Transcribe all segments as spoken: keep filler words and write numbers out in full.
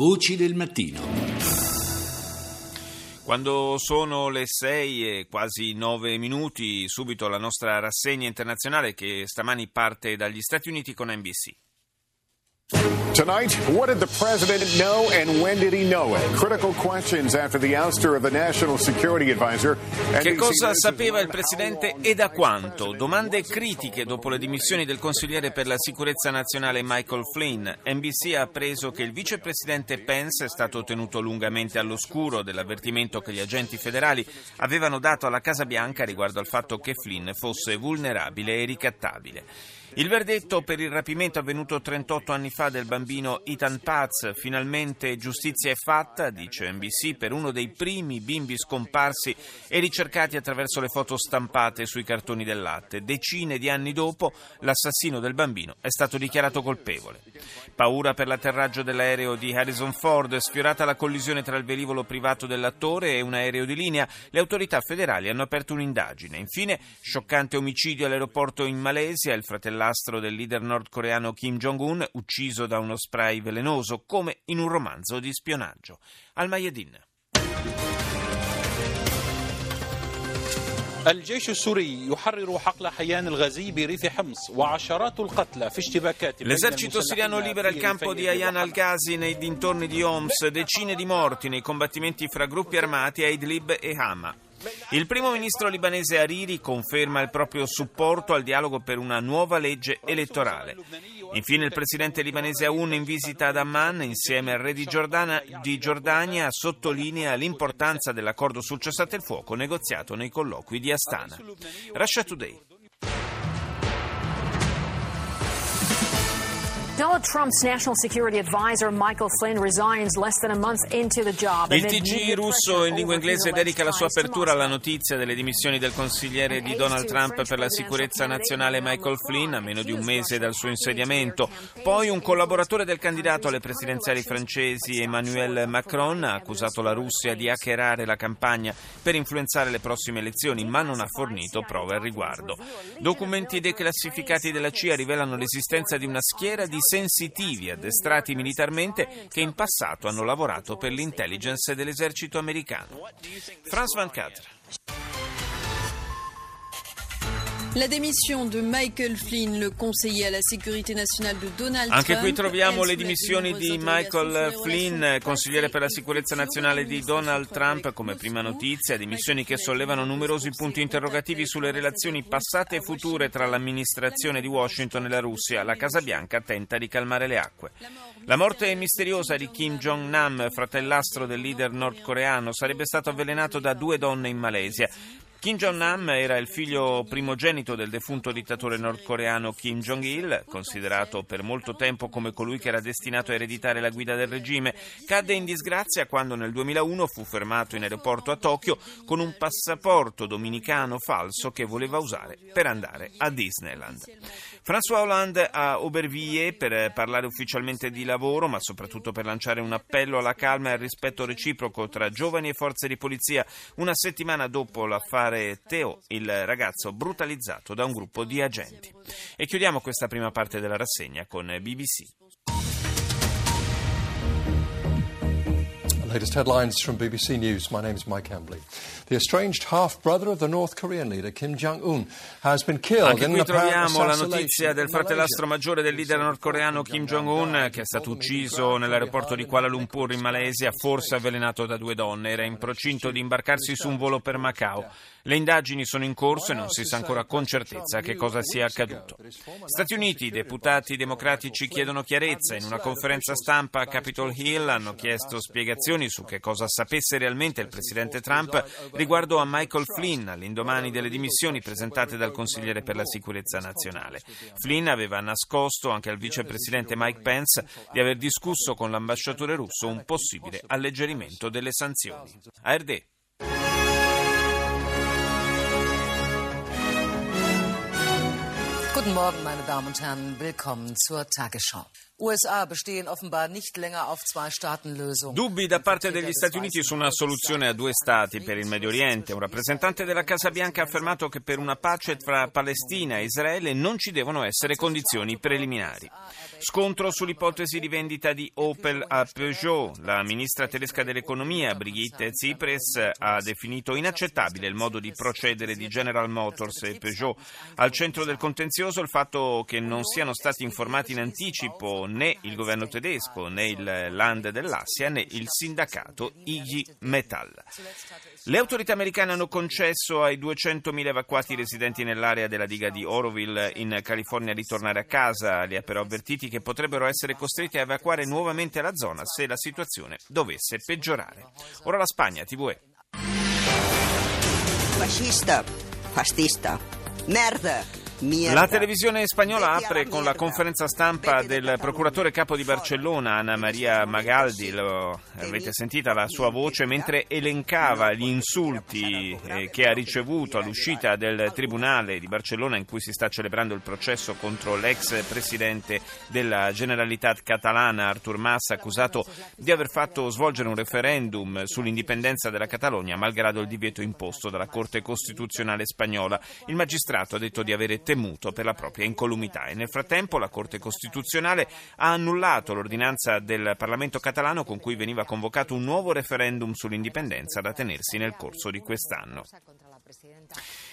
Voci del mattino. Quando sono le sei e quasi nove minuti, subito la nostra rassegna internazionale che stamani parte dagli Stati Uniti con N B C. Tonight, what did the president know and when did he know it? Critical questions after the ouster of the National Security Advisor. Che cosa sapeva il presidente e da quanto? Domande critiche dopo le dimissioni del consigliere per la sicurezza nazionale Michael Flynn. N B C ha appreso che il vicepresidente Pence è stato tenuto lungamente all'oscuro dell'avvertimento che gli agenti federali avevano dato alla Casa Bianca riguardo al fatto che Flynn fosse vulnerabile e ricattabile. Il verdetto per il rapimento avvenuto trentotto anni fa del bambino Ethan Paz. Finalmente giustizia è fatta, dice N B C, per uno dei primi bimbi scomparsi e ricercati attraverso le foto stampate sui cartoni del latte. Decine di anni dopo, l'assassino del bambino è stato dichiarato colpevole. Paura per l'atterraggio dell'aereo di Harrison Ford. Sfiorata la collisione tra il velivolo privato dell'attore e un aereo di linea, le autorità federali hanno aperto un'indagine. Infine, scioccante omicidio all'aeroporto in Malesia. Il fratello L'astro del leader nordcoreano Kim Jong-un, ucciso da uno spray velenoso, come in un romanzo di spionaggio. Al-Mayadeen. L'esercito siriano libera il campo di Ayaan al-Ghazi nei dintorni di Homs, decine di morti nei combattimenti fra gruppi armati a Idlib e Hama. Il primo ministro libanese Hariri conferma il proprio supporto al dialogo per una nuova legge elettorale. Infine il presidente libanese Aoun, in visita ad Amman insieme al re di, Giordana, di Giordania, sottolinea l'importanza dell'accordo sul cessate il fuoco negoziato nei colloqui di Astana. Russia Today. Donald Trump's National Security Advisor Michael Flynn resigns less than a month into the job. Il T G russo in lingua inglese dedica la sua apertura alla notizia delle dimissioni del consigliere di Donald Trump per la sicurezza nazionale Michael Flynn, a meno di un mese dal suo insediamento. Poi un collaboratore del candidato alle presidenziali francesi Emmanuel Macron ha accusato la Russia di hackerare la campagna per influenzare le prossime elezioni, ma non ha fornito prove al riguardo. Documenti declassificati della C I A rivelano l'esistenza di una schiera di sensitivi addestrati militarmente che in passato hanno lavorato per l'intelligence dell'esercito americano. Franz Van Cauter. La démission de Michael Flynn, le conseiller à la sécurité nationale de Donald Trump. Anche qui troviamo le dimissioni di Michael Flynn, consigliere per la sicurezza nazionale di Donald Trump, come prima notizia, dimissioni che sollevano numerosi punti interrogativi sulle relazioni passate e future tra l'amministrazione di Washington e la Russia. La Casa Bianca tenta di calmare le acque. La morte misteriosa di Kim Jong-nam, fratellastro del leader nordcoreano, sarebbe stato avvelenato da due donne in Malesia. Kim Jong-nam era il figlio primogenito del defunto dittatore nordcoreano Kim Jong-il, considerato per molto tempo come colui che era destinato a ereditare la guida del regime. Cadde in disgrazia quando nel duemilauno fu fermato in aeroporto a Tokyo con un passaporto dominicano falso che voleva usare per andare a Disneyland. François Hollande a Aubervilliers per parlare ufficialmente di lavoro, ma soprattutto per lanciare un appello alla calma e al rispetto reciproco tra giovani e forze di polizia, una settimana dopo l'affare Teo, il ragazzo brutalizzato da un gruppo di agenti. E chiudiamo questa prima parte della rassegna con B B C. Latest headlines from B B C News. My name is Mike Hambley. The estranged half-brother of the North Korean leader Kim Jong-un has been killed. Anche qui troviamo la notizia del fratellastro maggiore del leader nordcoreano Kim Jong-un, che è stato ucciso nell'aeroporto di Kuala Lumpur in Malesia, forse avvelenato da due donne. Era in procinto di imbarcarsi su un volo per Macao. Le indagini sono in corso e non si sa ancora con certezza che cosa sia accaduto. Stati Uniti, deputati democratici chiedono chiarezza. In una conferenza stampa a Capitol Hill hanno chiesto spiegazioni su che cosa sapesse realmente il presidente Trump riguardo a Michael Flynn all'indomani delle dimissioni presentate dal consigliere per la sicurezza nazionale. Flynn aveva nascosto anche al vicepresidente Mike Pence di aver discusso con l'ambasciatore russo un possibile alleggerimento delle sanzioni. A R D. Guten Morgen, meine Damen und Herren, willkommen zur Tagesschau. U S A bestehen offenbar nicht länger auf Zwei-Staaten-Lösung. Dubbi da parte degli Stati Uniti su una soluzione a due Stati per il Medio Oriente. Un rappresentante della Casa Bianca ha affermato che per una pace tra Palestina e Israele non ci devono essere condizioni preliminari. Scontro sull'ipotesi di vendita di Opel a Peugeot. La ministra tedesca dell'economia, Brigitte Zypres, ha definito inaccettabile il modo di procedere di General Motors e Peugeot. Al centro del contenzioso il fatto che non siano stati informati in anticipo né il governo tedesco, né il Land dell'Assia, né il sindacato I G Metall. Le autorità americane hanno concesso ai duecentomila evacuati residenti nell'area della diga di Oroville in California di tornare a casa. Li ha però avvertiti che potrebbero essere costretti a evacuare nuovamente la zona se la situazione dovesse peggiorare. Ora la Spagna, T V E. Fascista, fascista, merda. La televisione spagnola apre con la conferenza stampa del procuratore capo di Barcellona, Ana Maria Magaldi. Lo, avete sentita la sua voce mentre elencava gli insulti eh, che ha ricevuto all'uscita del tribunale di Barcellona in cui si sta celebrando il processo contro l'ex presidente della Generalitat catalana, Artur Mas, accusato di aver fatto svolgere un referendum sull'indipendenza della Catalogna malgrado il divieto imposto dalla Corte Costituzionale spagnola. Il magistrato ha detto di avere temuto per la propria incolumità e nel frattempo la Corte Costituzionale ha annullato l'ordinanza del Parlamento catalano con cui veniva convocato un nuovo referendum sull'indipendenza da tenersi nel corso di quest'anno.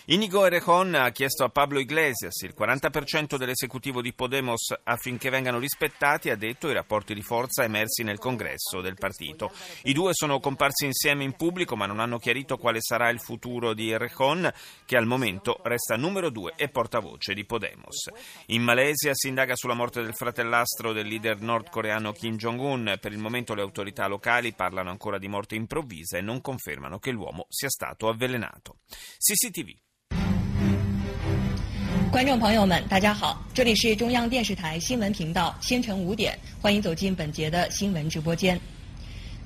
Íñigo Errejón ha chiesto a Pablo Iglesias il quaranta per cento dell'esecutivo di Podemos affinché vengano rispettati, ha detto, i rapporti di forza emersi nel congresso del partito. I due sono comparsi insieme in pubblico ma non hanno chiarito quale sarà il futuro di Errejón, che al momento resta numero due e portavoce di Podemos. In Malesia si indaga sulla morte del fratellastro del leader nordcoreano Kim Jong-un. Per il momento le autorità locali parlano ancora di morte improvvisa e non confermano che l'uomo sia stato avvelenato. C C T V. 观众朋友们，大家好，这里是中央电视台新闻频道，清晨五点，欢迎走进本节的新闻直播间。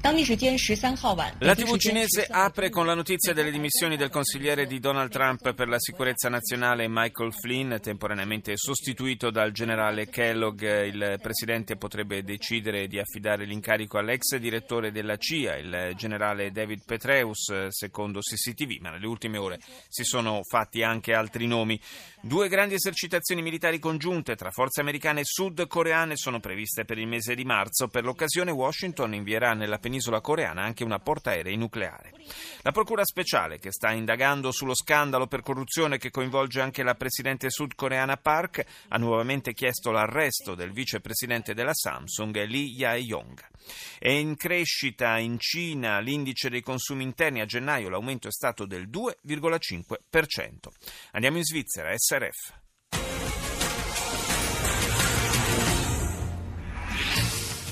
La T V cinese apre con la notizia delle dimissioni del consigliere di Donald Trump per la sicurezza nazionale Michael Flynn, temporaneamente sostituito dal generale Kellogg. Il presidente potrebbe decidere di affidare l'incarico all'ex direttore della C I A, il generale David Petraeus, secondo C C T V, ma nelle ultime ore si sono fatti anche altri nomi. Due grandi esercitazioni militari congiunte tra forze americane e sudcoreane sono previste per il mese di marzo. Per l'occasione Washington invierà nella penisola coreana anche una portaerei nucleare. La procura speciale che sta indagando sullo scandalo per corruzione che coinvolge anche la presidente sudcoreana Park ha nuovamente chiesto l'arresto del vicepresidente della Samsung Lee Jae-yong. È in crescita in Cina l'indice dei consumi interni a gennaio, l'aumento è stato del due virgola cinque per cento. Andiamo in Svizzera, S R F.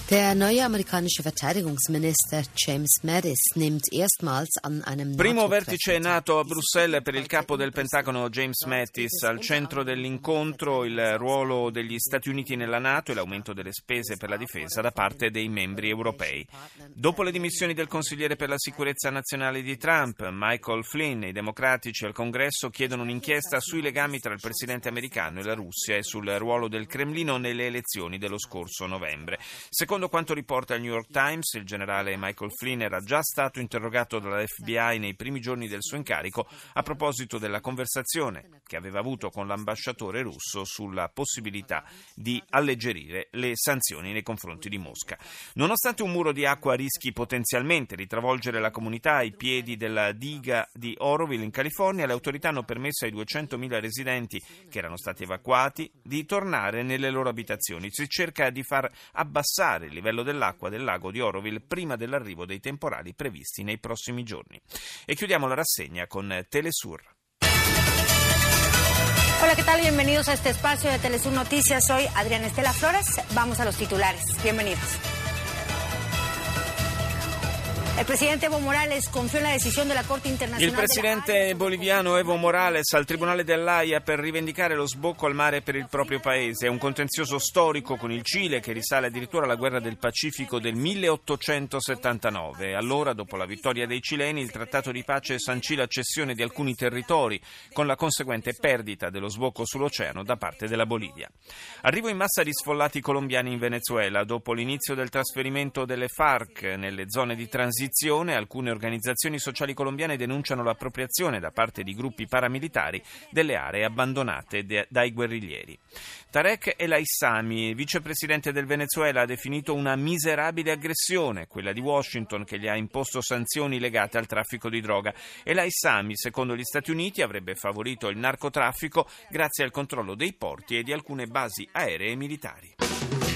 Der neue amerikanische Verteidigungsminister James Mattis nimmt erstmals an einem Primo vertice NATO a Bruxelles per il capo del Pentagono James Mattis. Al centro dell'incontro il ruolo degli Stati Uniti nella NATO e l'aumento delle spese per la difesa da parte dei membri europei. Dopo le dimissioni del consigliere per la sicurezza nazionale di Trump, Michael Flynn, i democratici al Congresso chiedono un'inchiesta sui legami tra il presidente americano e la Russia e sul ruolo del Cremlino nelle elezioni dello scorso novembre. Secondo Secondo quanto riporta il New York Times, il generale Michael Flynn era già stato interrogato dalla F B I nei primi giorni del suo incarico a proposito della conversazione che aveva avuto con l'ambasciatore russo sulla possibilità di alleggerire le sanzioni nei confronti di Mosca. Nonostante un muro di acqua rischi potenzialmente di travolgere la comunità ai piedi della diga di Oroville in California, le autorità hanno permesso ai duecentomila residenti che erano stati evacuati di tornare nelle loro abitazioni. Si cerca di far abbassare il livello dell'acqua del lago di Oroville prima dell'arrivo dei temporali previsti nei prossimi giorni. E chiudiamo la rassegna con Telesur. Hola, ¿qué tal? Bienvenidos a este espacio de Telesur Noticias. Soy Adriana Estela Flores. Vamos a los titulares. Bienvenidos. Il presidente Evo Morales confia nella decisione della Corte internazionale. Il presidente boliviano Evo Morales al tribunale dell'Aia per rivendicare lo sbocco al mare per il proprio paese. È un contenzioso storico con il Cile che risale addirittura alla guerra del Pacifico del milleottocentosettantanove. Allora, dopo la vittoria dei cileni, il trattato di pace sancì la cessione di alcuni territori con la conseguente perdita dello sbocco sull'oceano da parte della Bolivia. Arrivo in massa di sfollati colombiani in Venezuela dopo l'inizio del trasferimento delle FARC nelle zone di transizione. Alcune organizzazioni sociali colombiane denunciano l'appropriazione da parte di gruppi paramilitari delle aree abbandonate de- dai guerriglieri. Tarek El Aissami, vicepresidente del Venezuela, ha definito una miserabile aggressione, quella di Washington, che gli ha imposto sanzioni legate al traffico di droga. El Aissami, secondo gli Stati Uniti, avrebbe favorito il narcotraffico grazie al controllo dei porti e di alcune basi aeree militari.